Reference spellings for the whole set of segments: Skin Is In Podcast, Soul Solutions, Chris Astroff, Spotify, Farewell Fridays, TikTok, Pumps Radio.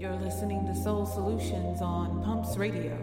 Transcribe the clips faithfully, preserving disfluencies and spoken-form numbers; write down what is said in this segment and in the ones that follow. You're listening to Soul Solutions on Pumps Radio.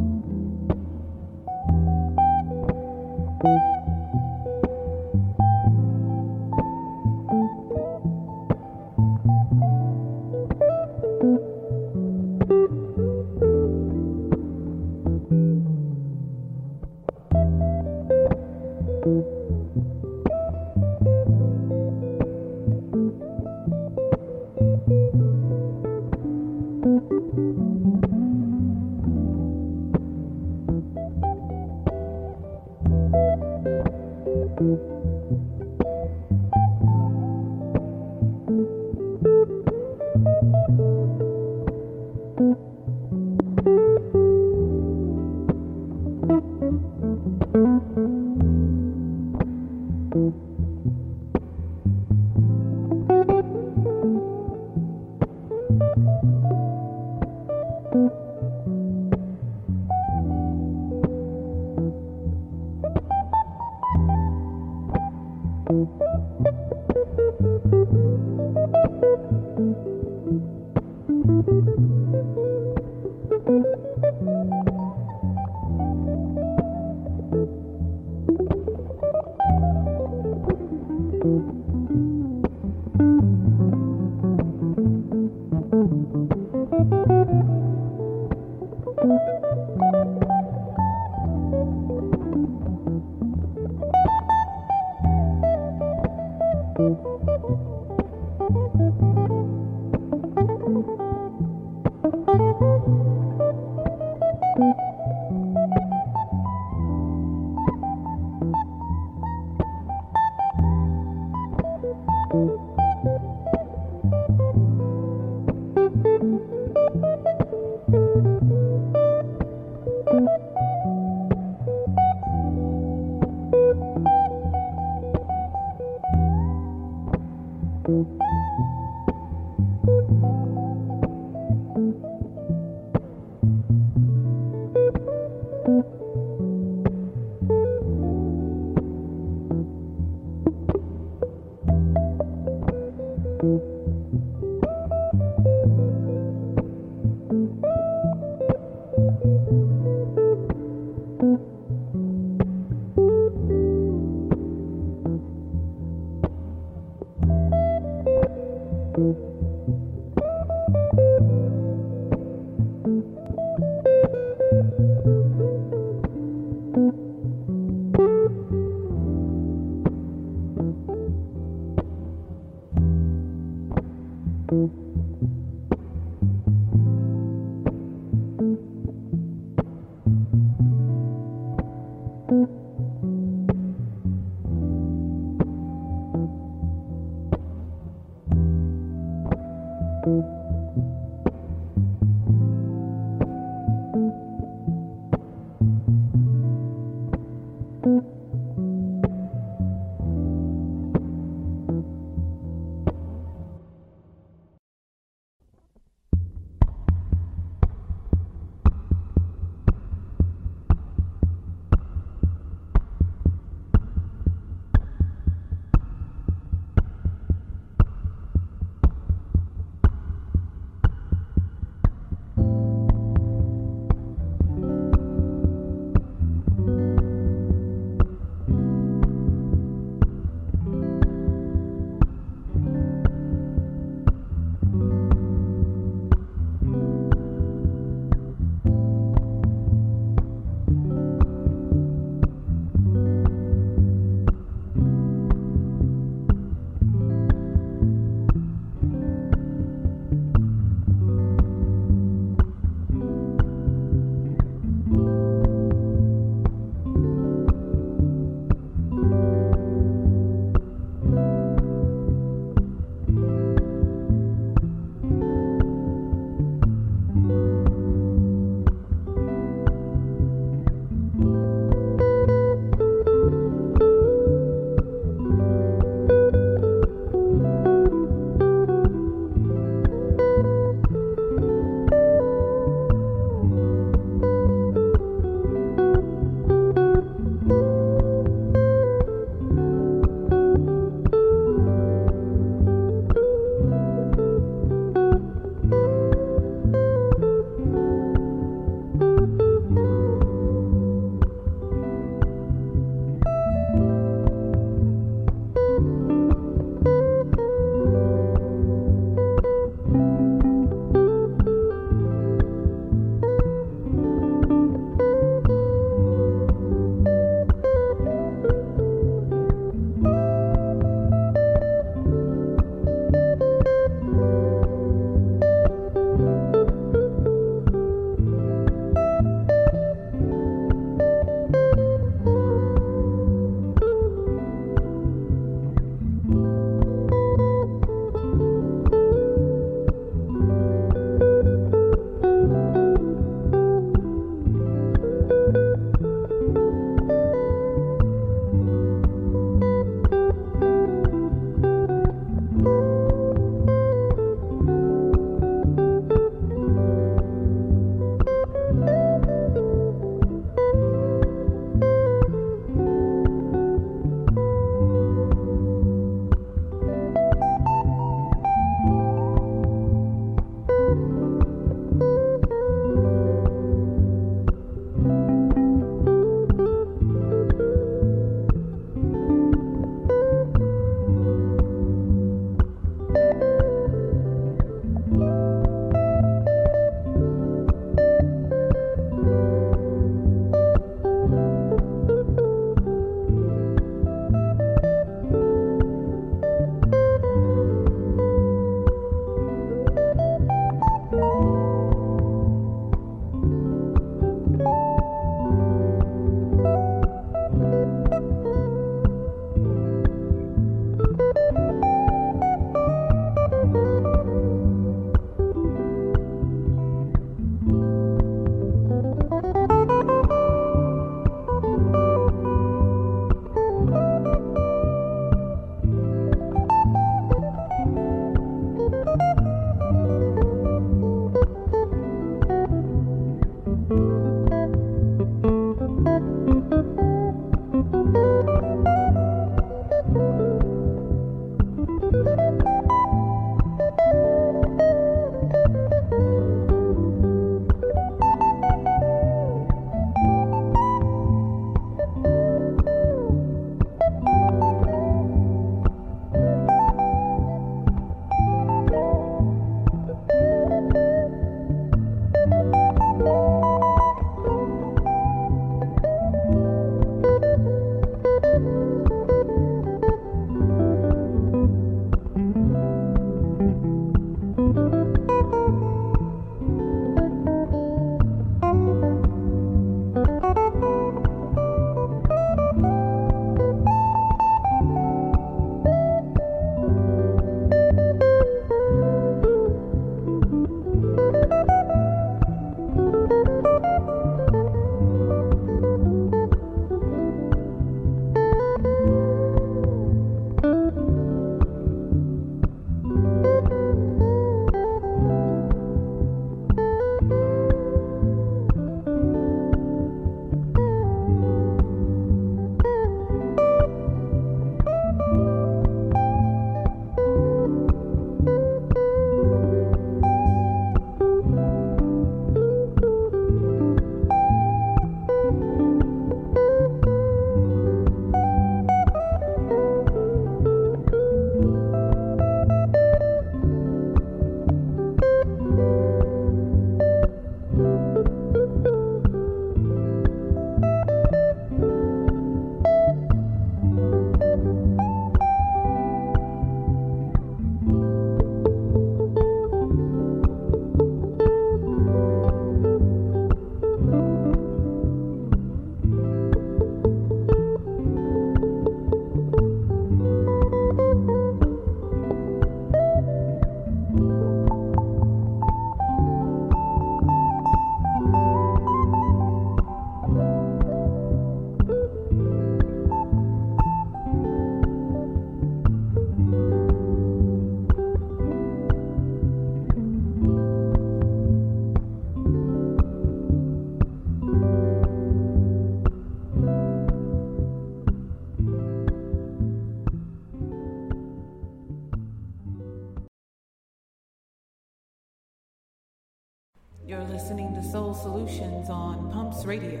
Solutions on Pumps Radio.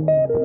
Thank you.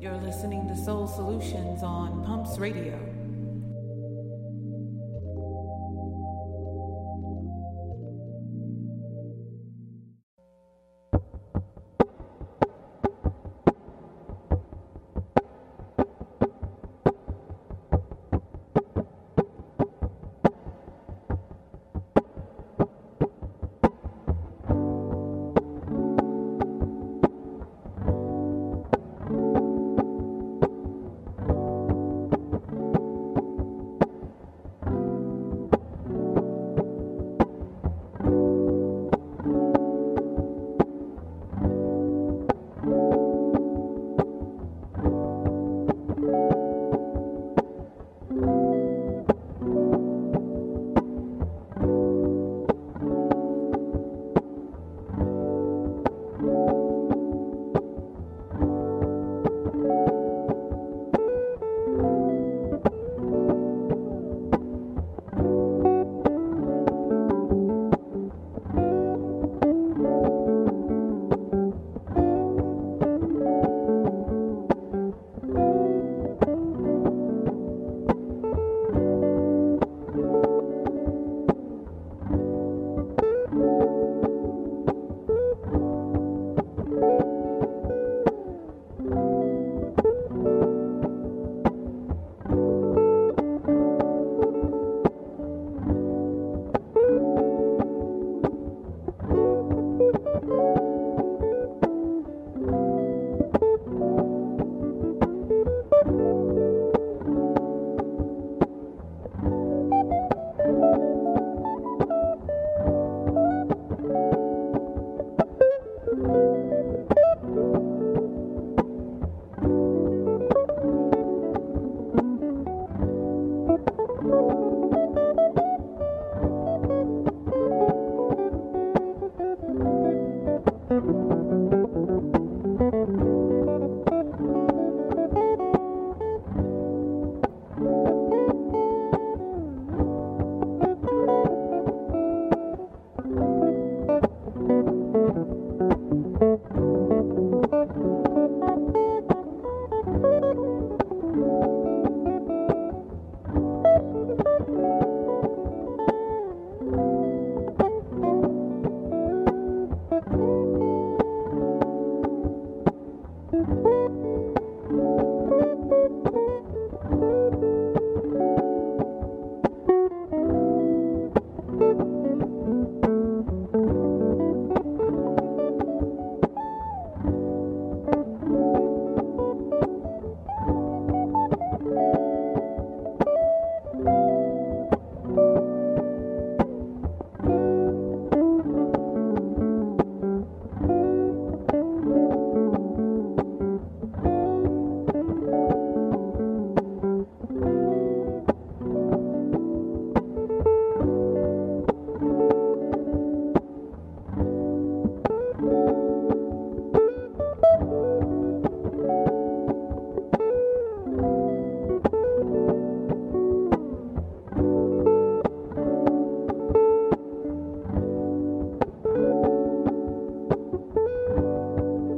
You're listening to Soul Solutions on Pumps Radio. Thank you.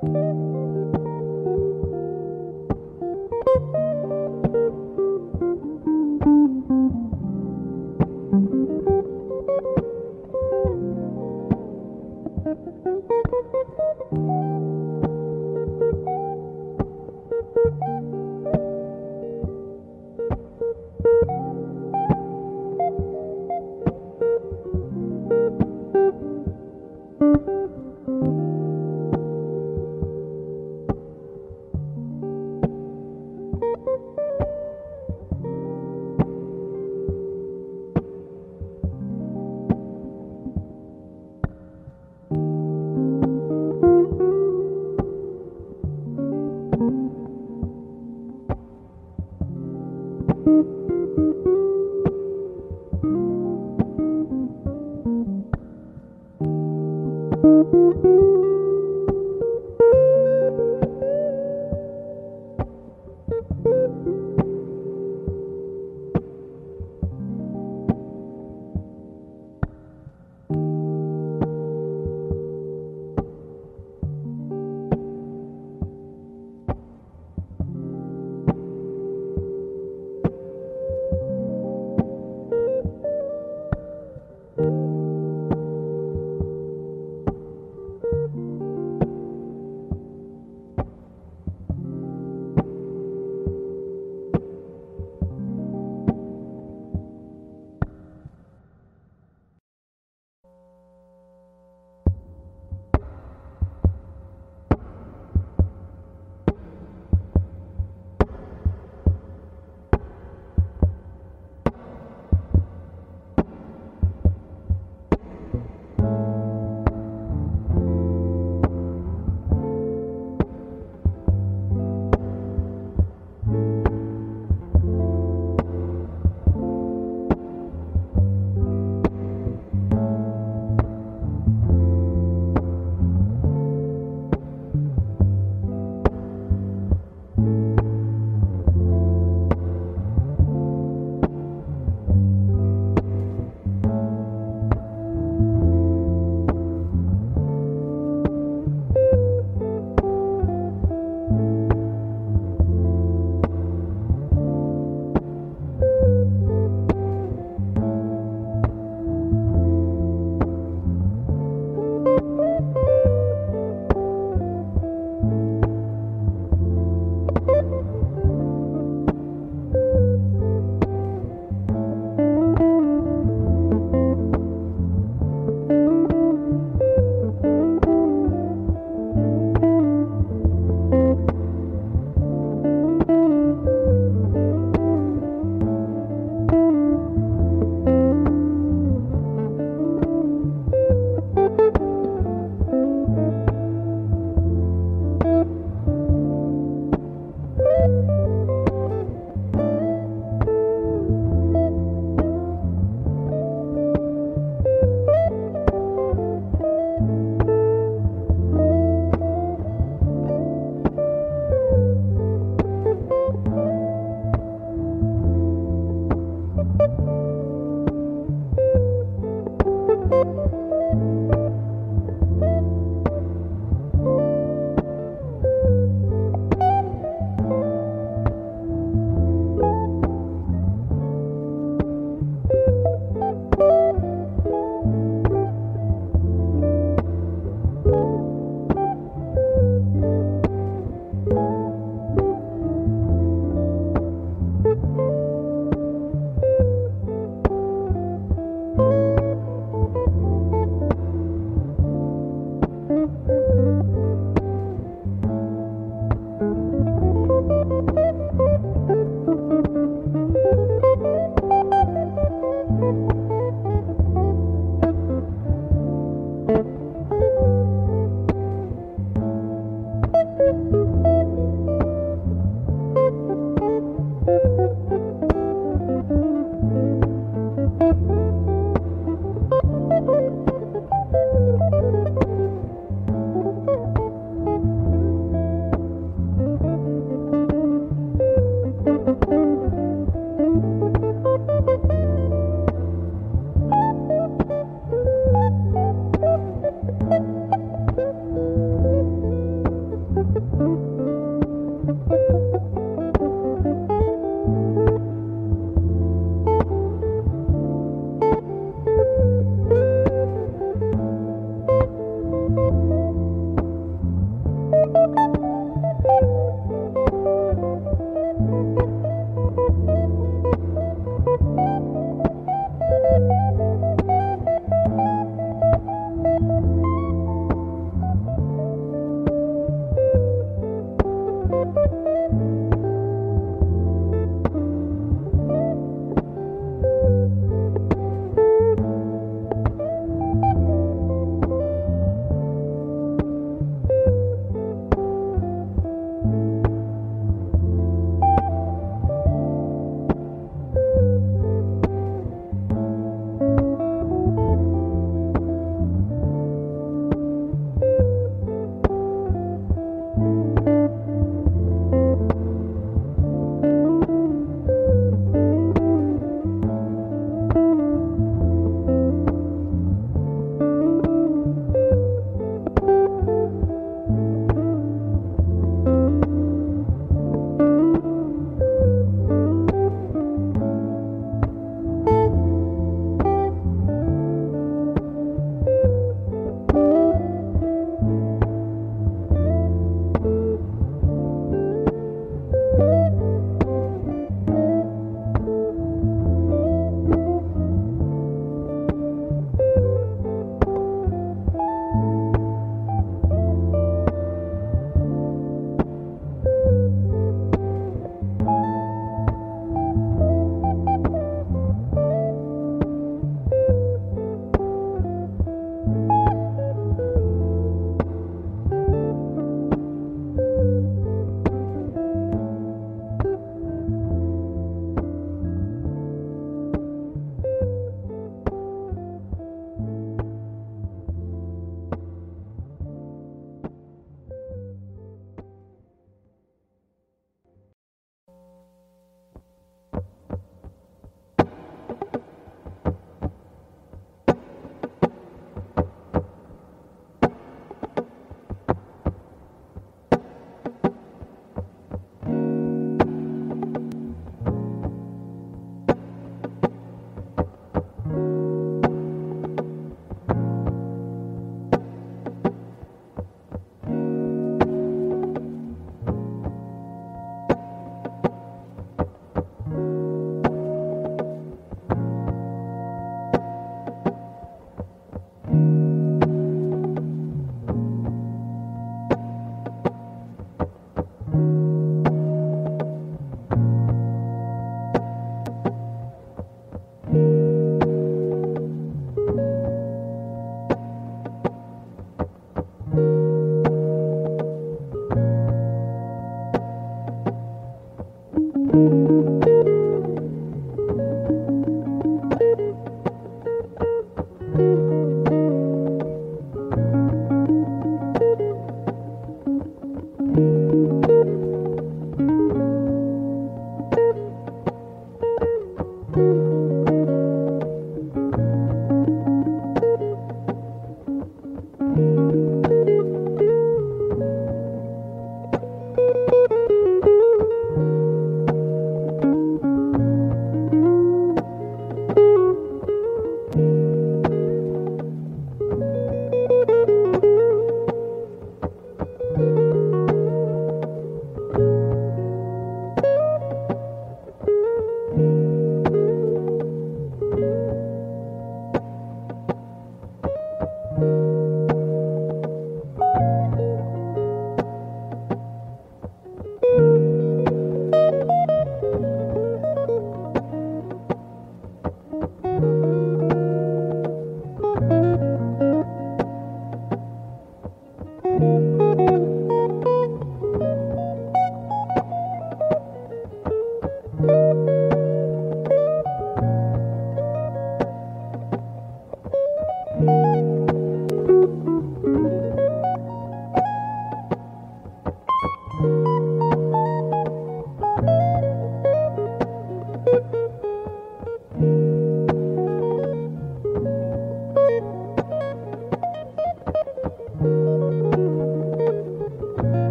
Thank you.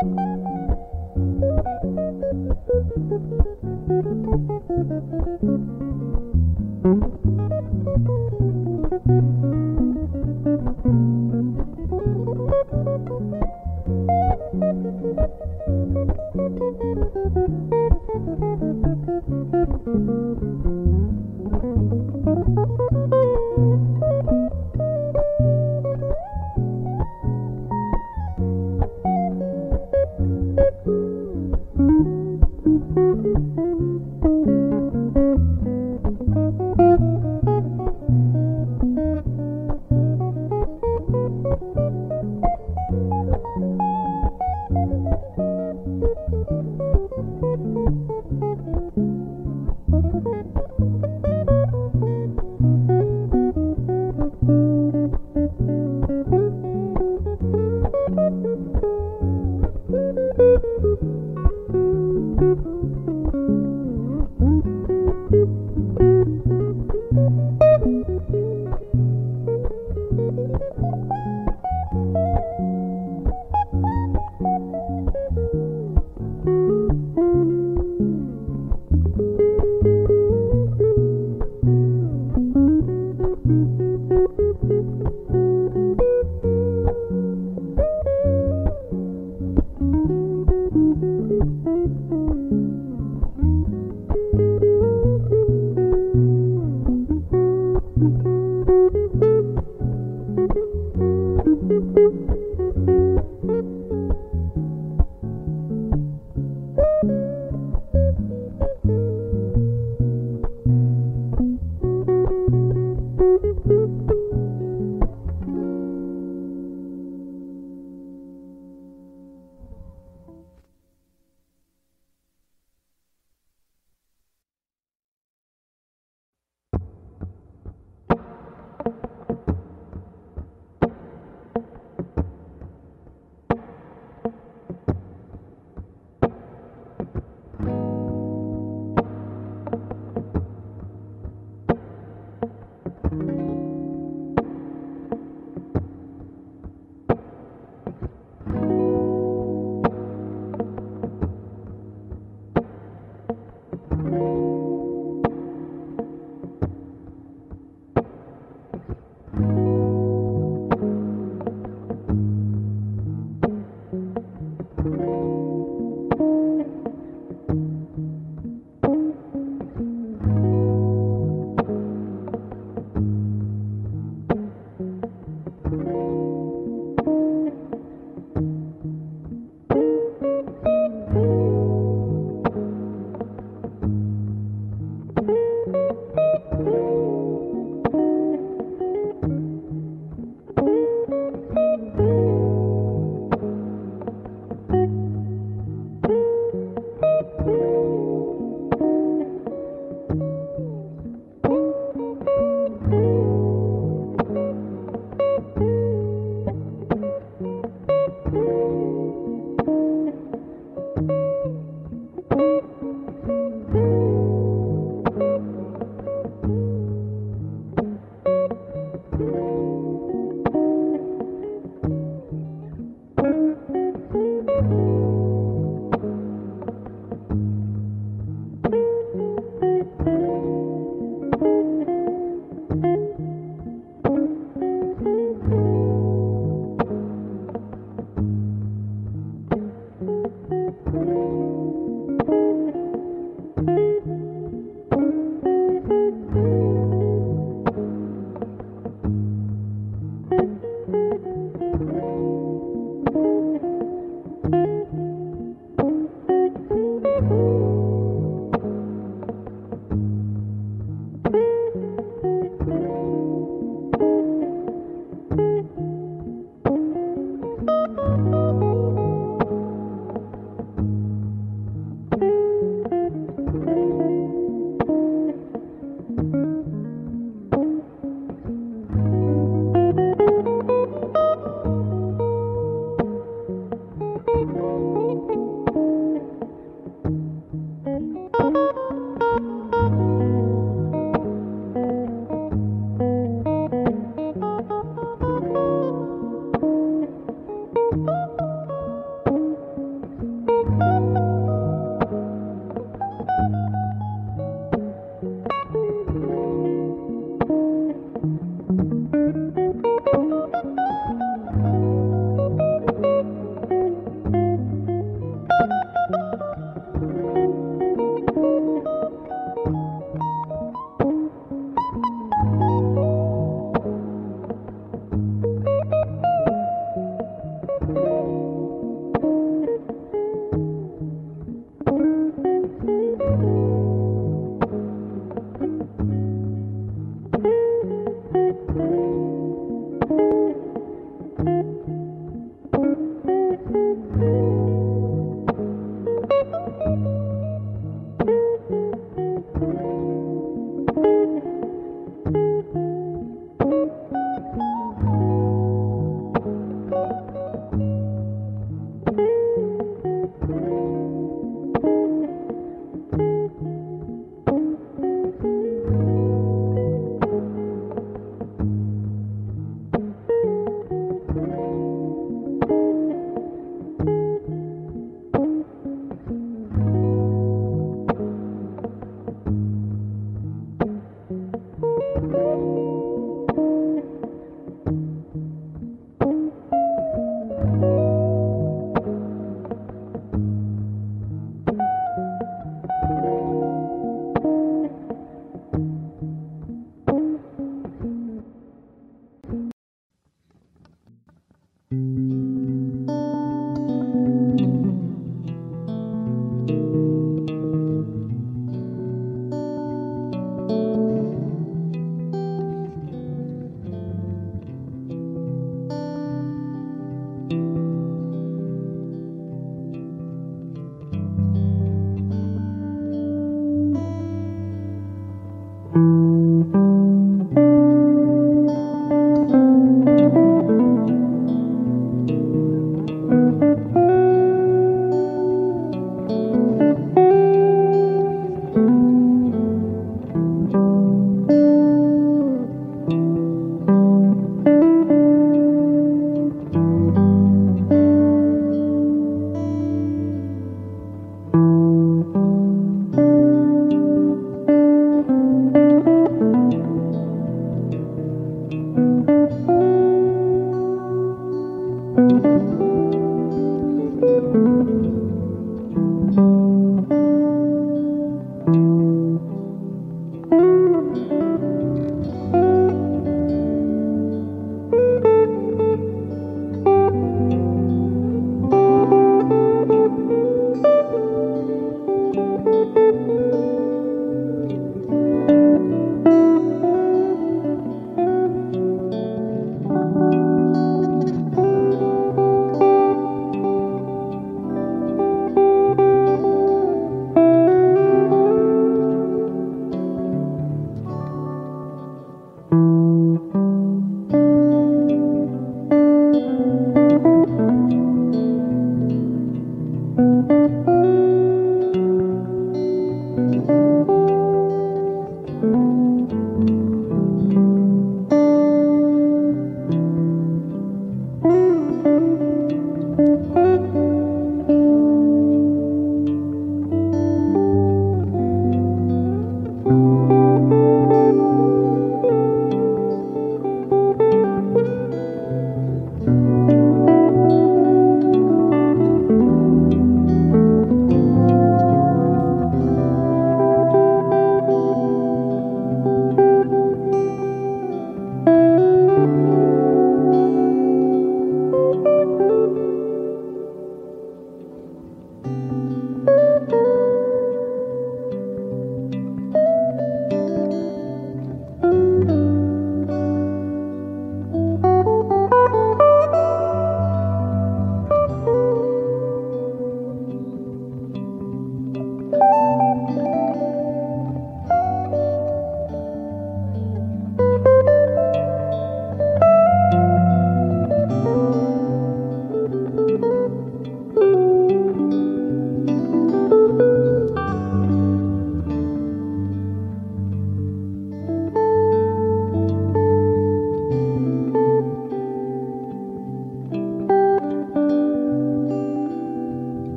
Thank you.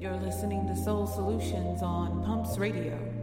You're listening to Soul Solutions on Pumps Radio.